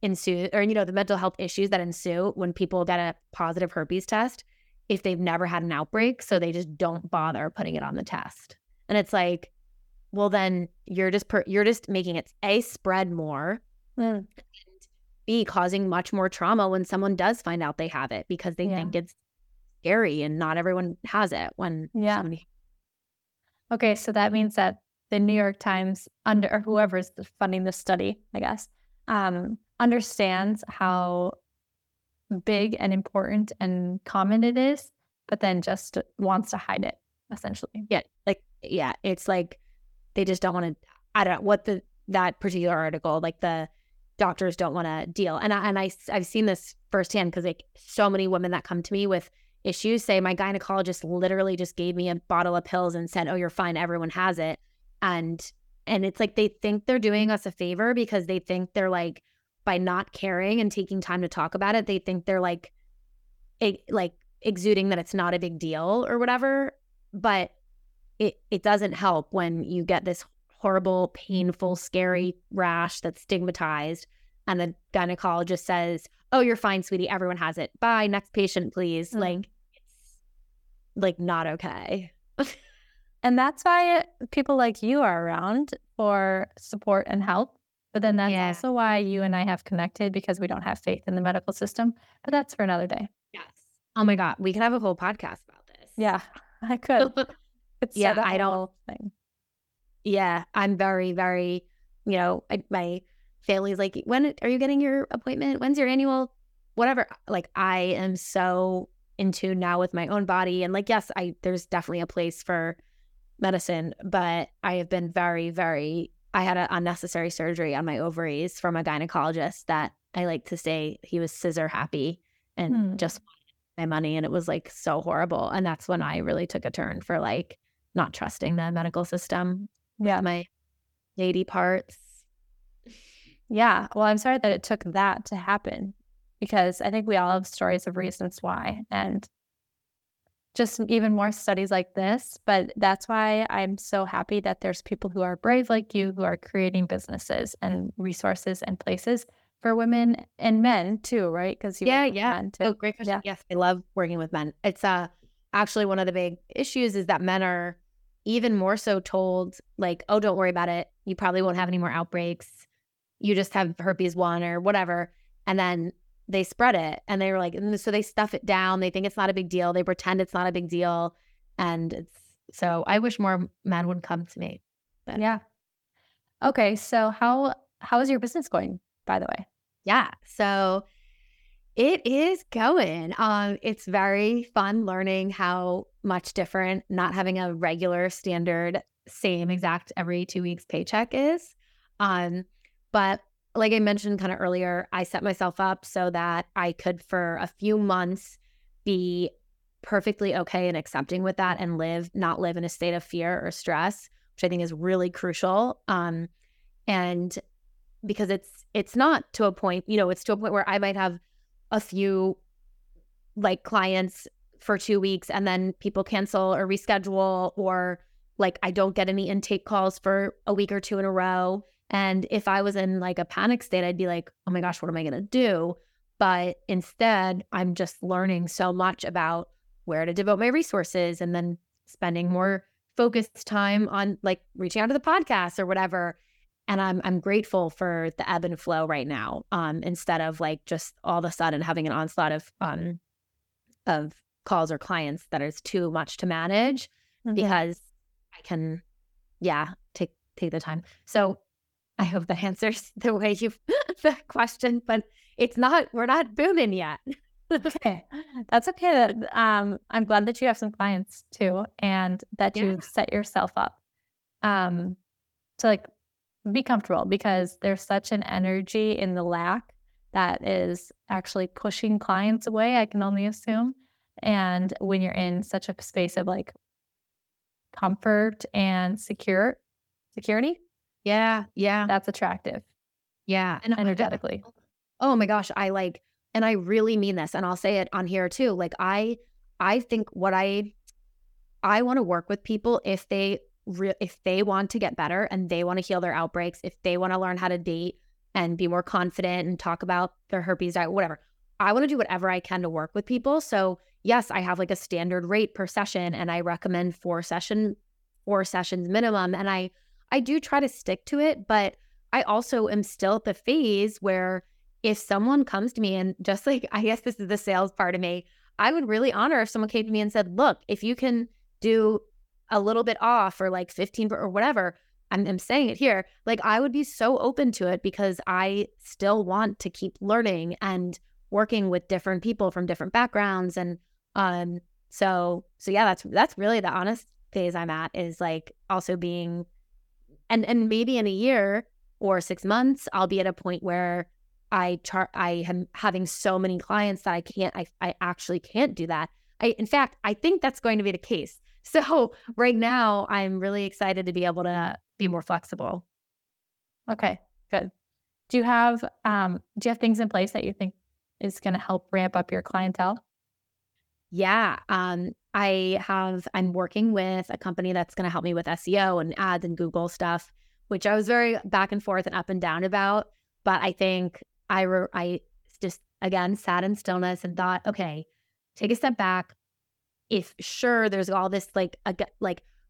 ensues, or, the mental health issues that ensue when people get a positive herpes test if they've never had an outbreak. So they just don't bother putting it on the test. And it's like, well, then you're just making it A, spread more, and B, causing much more trauma when someone does find out they have it, because they think it's scary and not everyone has it when somebody. Okay, so that means that the New York Times, or whoever's funding this study, I guess, understands how big and important and common it is, but then just wants to hide it, essentially. Yeah, it's like they just don't want to. I don't know what that particular article, like, the doctors don't want to deal. And I've seen this firsthand, because, like, so many women that come to me with issues say, my gynecologist literally just gave me a bottle of pills and said, oh, you're fine, everyone has it. And it's like, they think they're doing us a favor, because they think they're, like, by not caring and taking time to talk about it, they think they're like exuding that it's not a big deal or whatever. But it doesn't help when you get this horrible, painful, scary rash that's stigmatized, and the gynecologist says, oh, you're fine, sweetie, everyone has it, bye, next patient, please. Mm-hmm. Like, it's, like, not okay. And that's why people like you are around for support and help. But then that's also why you and I have connected, because we don't have faith in the medical system. But that's for another day. Yes. Oh my God, we could have a whole podcast about this. Yeah, I could. Yeah, I'm very, very, my family's like, when are you getting your appointment? When's your annual? Whatever. Like, I am so in tune now with my own body. And, like, yes, there's definitely a place for medicine, but I have been very, very, I had an unnecessary surgery on my ovaries from a gynecologist that I like to say he was scissor happy and just wanted my money. And it was, like, so horrible. And that's when I really took a turn for, like, not trusting the medical system. Yeah. My lady parts. Yeah. Well, I'm sorry that it took that to happen, because I think we all have stories of reasons why, and just even more studies like this. But that's why I'm so happy that there's people who are brave like you, who are creating businesses and resources and places for women and men too, right? Because men too. Oh, great question. Yeah. Yes. I love working with men. It's actually one of the big issues is that men are even more so told, like, oh, don't worry about it, you probably won't have any more outbreaks, you just have herpes 1 or whatever. And then they spread it, and they were like, so they stuff it down, they think it's not a big deal, they pretend it's not a big deal. And so I wish more men would come to me. But. Yeah. Okay. So how is your business going, by the way? Yeah. So it is going. It's very fun learning how much different not having a regular standard, same exact every 2 weeks paycheck is. But like I mentioned kind of earlier, I set myself up so that I could for a few months be perfectly okay and accepting with that, and not live in a state of fear or stress, which I think is really crucial. And because it's not to a point, it's to a point where I might have a few like clients for 2 weeks and then people cancel or reschedule, or like I don't get any intake calls for a week or two in a row. And if I was in like a panic state, I'd be like, oh my gosh, what am I going to do? But instead, I'm just learning so much about where to devote my resources, and then spending more focused time on like reaching out to the podcast or whatever. And I'm grateful for the ebb and flow right now, instead of like just all of a sudden having an onslaught of calls or clients that is too much to manage, because I can, take the time. So I hope that answers the way you the question, but we're not booming yet. Okay, that's okay. I'm glad that you have some clients too, and that you've set yourself up to like be comfortable, because there's such an energy in the lack that is actually pushing clients away, I can only assume. And when you're in such a space of like comfort and security. Yeah. Yeah. That's attractive. Yeah. And energetically. Oh my gosh. And I really mean this, and I'll say it on here too. Like I think what I want to work with people if they want to get better and they want to heal their outbreaks, if they want to learn how to date and be more confident and talk about their herpes diet, whatever. I want to do whatever I can to work with people. So yes, I have like a standard rate per session, and I recommend four sessions minimum. And I do try to stick to it, but I also am still at the phase where if someone comes to me, and just like, I guess this is the sales part of me, I would really honor if someone came to me and said, look, if you can do a little bit off or like 15 or whatever, I'm saying it here, like I would be so open to it, because I still want to keep learning and working with different people from different backgrounds. And so yeah, that's really the honest phase I'm at, is like also being, and maybe in a year or 6 months, I'll be at a point where I am having so many clients that I actually can't do that. In fact, I think that's going to be the case. So right now I'm really excited to be able to be more flexible. Okay, good. Do you have things in place that you think is going to help ramp up your clientele? Yeah. I'm working with a company that's going to help me with SEO and ads and Google stuff, which I was very back and forth and up and down about. But I think I just, again, sat in stillness and thought, okay, take a step back. If sure, there's all this like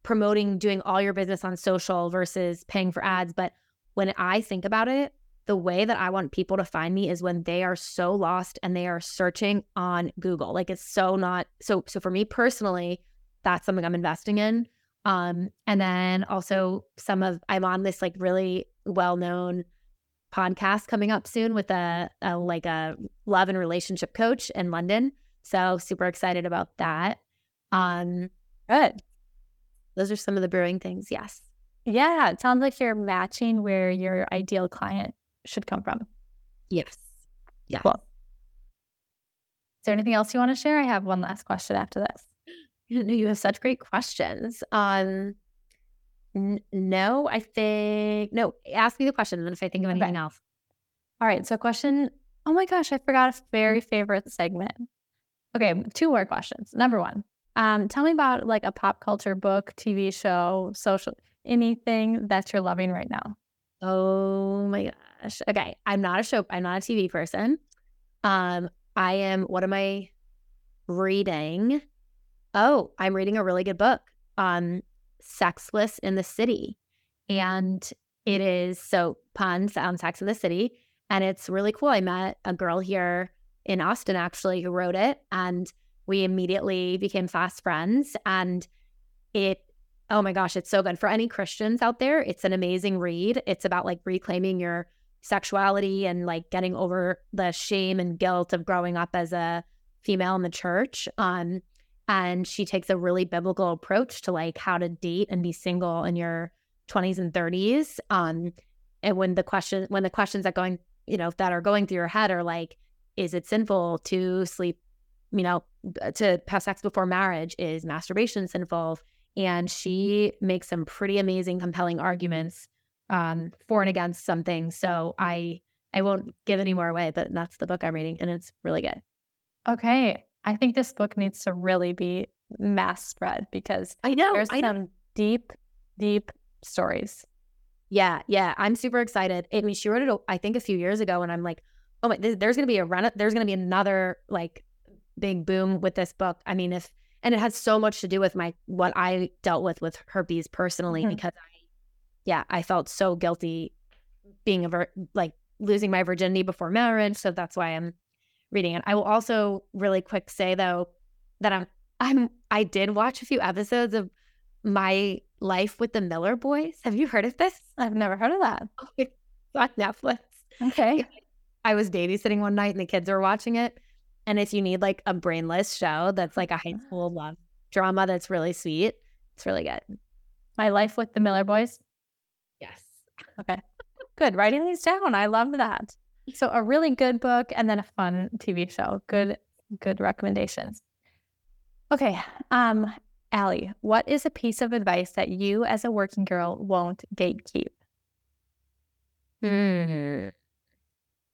promoting, doing all your business on social versus paying for ads. But when I think about it, the way that I want people to find me is when they are so lost and they are searching on Google. Like, it's so not, so for me personally, that's something I'm investing in. And then also I'm on this like really well-known podcast coming up soon with a love and relationship coach in London. So super excited about that. Good. Those are some of the brewing things. Yes. Yeah. It sounds like you're matching where your ideal client should come from. Yes. Yeah. Cool. Is there anything else you want to share? I have one last question after this. You know, you have such great questions. No, ask me the question, and then if I think of anything else. All right. So question, oh my gosh, I forgot a very favorite segment. Okay. 2 more questions. Number 1, tell me about like a pop culture book, TV show, social, anything that you're loving right now. Oh my gosh. Okay. I'm not a TV person. What am I reading? Oh, I'm reading a really good book. Sexless in the City, and it is so puns on Sex in the City, and it's really cool. I met a girl here in Austin actually who wrote it, and we immediately became fast friends, and oh my gosh, it's so good. For any Christians out there, it's an amazing read. It's about like reclaiming your sexuality and like getting over the shame and guilt of growing up as a female in the church. And she takes a really biblical approach to like how to date and be single in your 20s and 30s. And when the questions that are going through your head are like, is it sinful to sleep, to have sex before marriage? Is masturbation sinful? And she makes some pretty amazing, compelling arguments for and against something. So I won't give any more away, but that's the book I'm reading, and it's really good. Okay. I think this book needs to really be mass spread, because there's some deep, deep stories. Yeah. Yeah. I'm super excited. I mean, she wrote it, I think, a few years ago, and I'm like, oh my, there's going to be a run up. There's going to be another like big boom with this book. I mean, and it has so much to do with what I dealt with herpes personally, mm-hmm. because I felt so guilty being losing my virginity before marriage. So that's why I'm reading it. I will also really quick say though that I did watch a few episodes of My Life with the Miller Boys. Have you heard of this? I've never heard of that. It's on Netflix. Okay. I was babysitting one night and the kids were watching it. And if you need like a brainless show that's like a high school love drama that's really sweet, it's really good. My Life with the Miller Boys. Yes. Okay. Good. Writing these down. I love that. So a really good book and then a fun TV show. Good recommendations. Okay. Allie, what is a piece of advice that you as a working girl won't gatekeep?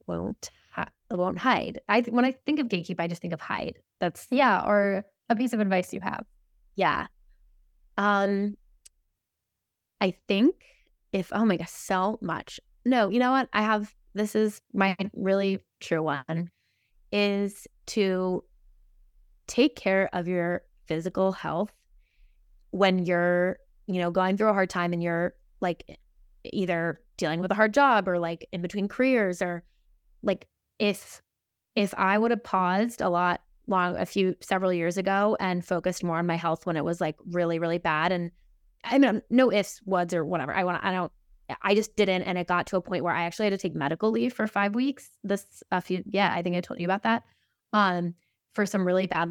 Won't hide. When I think of gatekeep, I just think of hide. That's or a piece of advice you have. Yeah. I think this is my really true one, is to take care of your physical health when you're, going through a hard time and you're like either dealing with a hard job or like in between careers, or like if I would have paused several years ago and focused more on my health when it was like really, really bad. And I mean, no ifs, whats, or whatever. I just didn't. And it got to a point where I actually had to take medical leave for 5 weeks. I think I told you about that. For some really bad,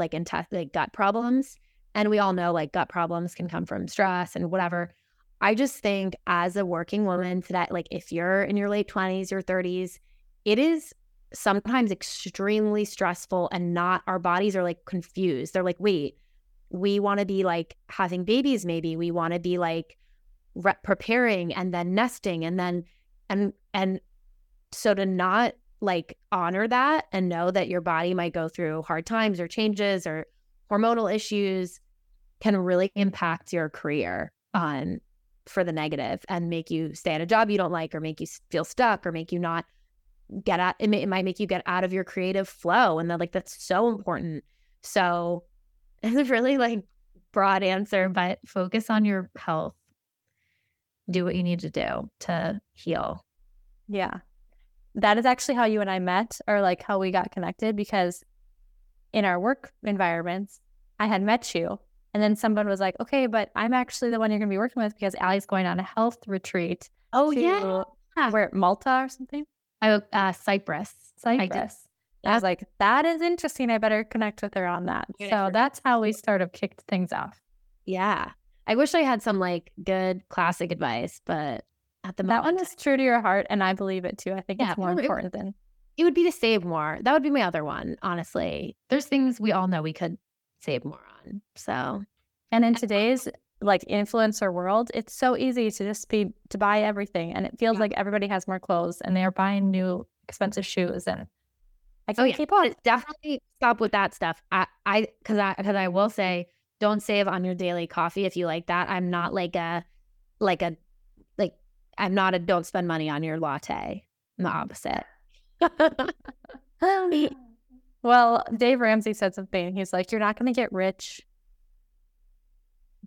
gut problems. And we all know gut problems can come from stress and whatever. I just think as a working woman today, if you're in your late 20s, your 30s, it is sometimes extremely stressful, and our bodies are confused. They're wait, we want to be having babies. Maybe we want to be preparing and then nesting and so to not honor that and know that your body might go through hard times or changes or hormonal issues can really impact your career for the negative and make you stay at a job you don't like, or make you feel stuck, or make you not get out. It might make you get out of your creative flow. And that's so important. So it's a really broad answer, but focus on your health. Do what you need to do to heal. Yeah. That is actually how you and I met, or how we got connected, because in our work environments, I had met you. And then someone was like, okay, but I'm actually the one you're going to be working with, because Allie's going on a health retreat. Oh, yeah. Where, Malta or something? Cyprus. I was like, that is interesting. I better connect with her on that. So that's how we sort of kicked things off. Yeah. I wish I had some good classic advice, but at the moment. That one is true to your heart, and I believe it too. I think it's more important than... It would be to save more. That would be my other one, honestly. There's things we all know we could save more on, so. And in today's influencer world, it's so easy to just buy everything, and it feels like everybody has more clothes, and they are buying new expensive shoes, and I can't keep on. Definitely stop with that stuff. Because I will say, don't save on your daily coffee if you like that. I'm not I'm not a don't spend money on your latte. I'm the opposite. Well, Dave Ramsey said something. He's like, you're not going to get rich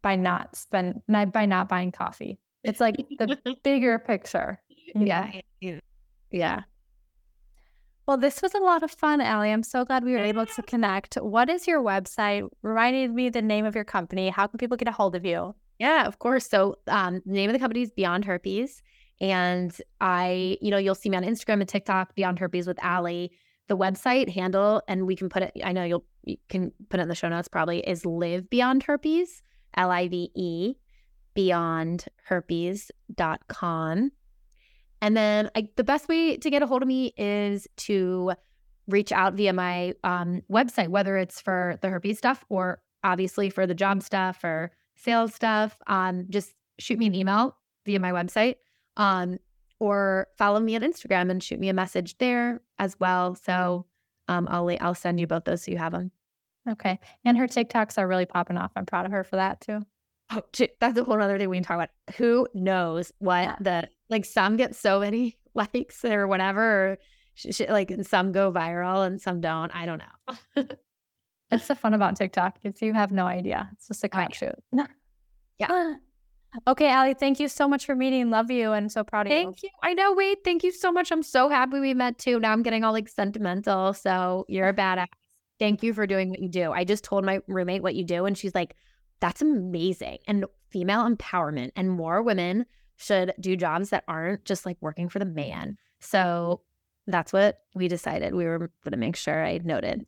by not buying coffee. It's the bigger picture. Yeah. Yeah. Well, this was a lot of fun, Allie. I'm so glad we were able to connect. What is your website? Reminded me the name of your company. How can people get a hold of you? Yeah, of course. So the name of the company is Beyond Herpes. And you'll see me on Instagram and TikTok, Beyond Herpes with Allie. The website handle, and we can put it, I know you can put it in the show notes probably, is Live Beyond Herpes, L-I-V-E, beyondherpes.com. And then the best way to get a hold of me is to reach out via my website, whether it's for the herpes stuff or obviously for the job stuff or sales stuff. Just shoot me an email via my website, or follow me on Instagram and shoot me a message there as well. So I'll send you both those so you have them. Okay. And her TikToks are really popping off. I'm proud of her for that too. Oh, that's a whole other thing we can talk about. Who knows what some get so many likes or whatever, or and some go viral and some don't. I don't know. That's the fun about TikTok, is you have no idea. It's just a crapshoot. Yeah. Okay, Allie, thank you so much for meeting. Love you, and so proud of you. Thank you. I know, Wade. Thank you so much. I'm so happy we met too. Now I'm getting all sentimental. So you're a badass. Thank you for doing what you do. I just told my roommate what you do, and she's like, that's amazing. And female empowerment, and more women should do jobs that aren't just working for the man. So that's what we decided. We were going to make sure I noted.